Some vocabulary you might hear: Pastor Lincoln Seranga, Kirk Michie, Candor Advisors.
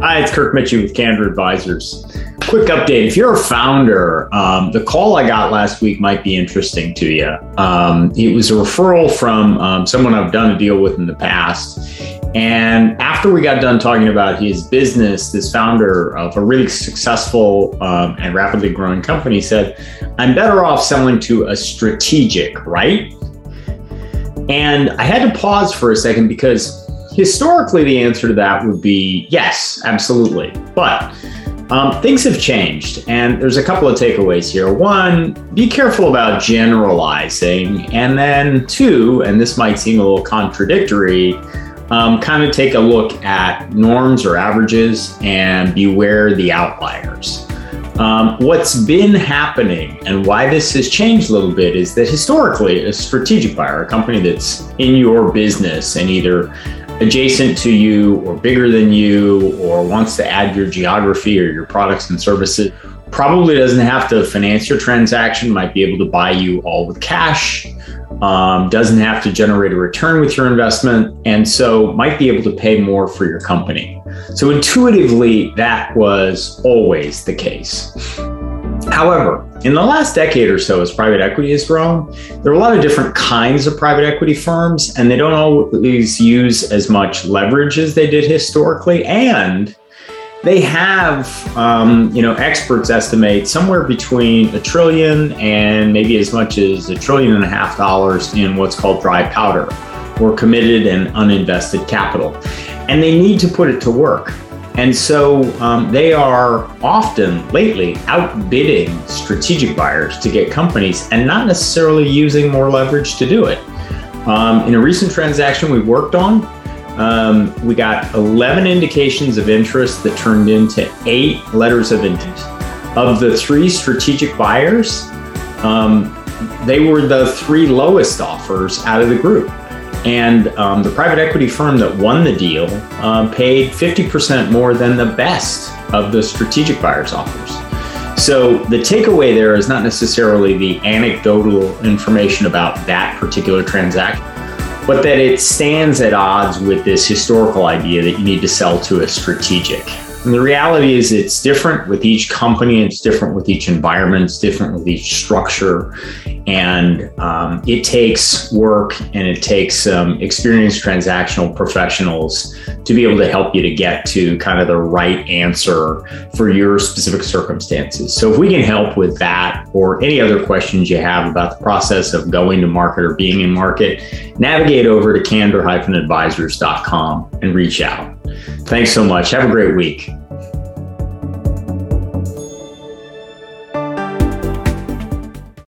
Hi, it's Kirk Michie with Candor Advisors. Quick update. If you're a founder, the call I got last week might be interesting to you. It was a referral from someone I've done a deal with in the past. And after we got done talking about his business, this founder of a really successful and rapidly growing company said, "I'm better off selling to a strategic, right?" And I had to pause for a second because historically, the answer to that would be yes, absolutely. But things have changed, and there's a couple of takeaways here. One, be careful about generalizing. And then two, and this might seem a little contradictory, kind of take a look at norms or averages and beware the outliers. What's been happening and why this has changed a little bit is that historically, a strategic buyer, a company that's in your business and either adjacent to you or bigger than you or wants to add your geography or your products and services, probably doesn't have to finance your transaction, might be able to buy you all with cash, doesn't have to generate a return with your investment, and so might be able to pay more for your company. So intuitively, that was always the case. However, in the last decade or so, as private equity has grown, there are a lot of different kinds of private equity firms, and they don't always use as much leverage as they did historically. And they have, experts estimate somewhere between $1 trillion and maybe as much as $1.5 trillion in what's called dry powder, or committed and uninvested capital. And they need to put it to work. And so they are often lately outbidding strategic buyers to get companies and not necessarily using more leverage to do it. In a recent transaction we worked on, we got 11 indications of interest that turned into 8 letters of intent. Of the 3 strategic buyers, they were the 3 lowest offers out of the group. And the private equity firm that won the deal paid 50% more than the best of the strategic buyers' offers. So the takeaway there is not necessarily the anecdotal information about that particular transaction, but that it stands at odds with this historical idea that you need to sell to a strategic. And the reality is it's different with each company, it's different with each environment, it's different with each structure. And it takes work and it takes experienced transactional professionals to be able to help you to get to kind of the right answer for your specific circumstances. So if we can help with that or any other questions you have about the process of going to market or being in market, navigate over to candor-advisors.com and reach out. Thanks so much. Have a great week.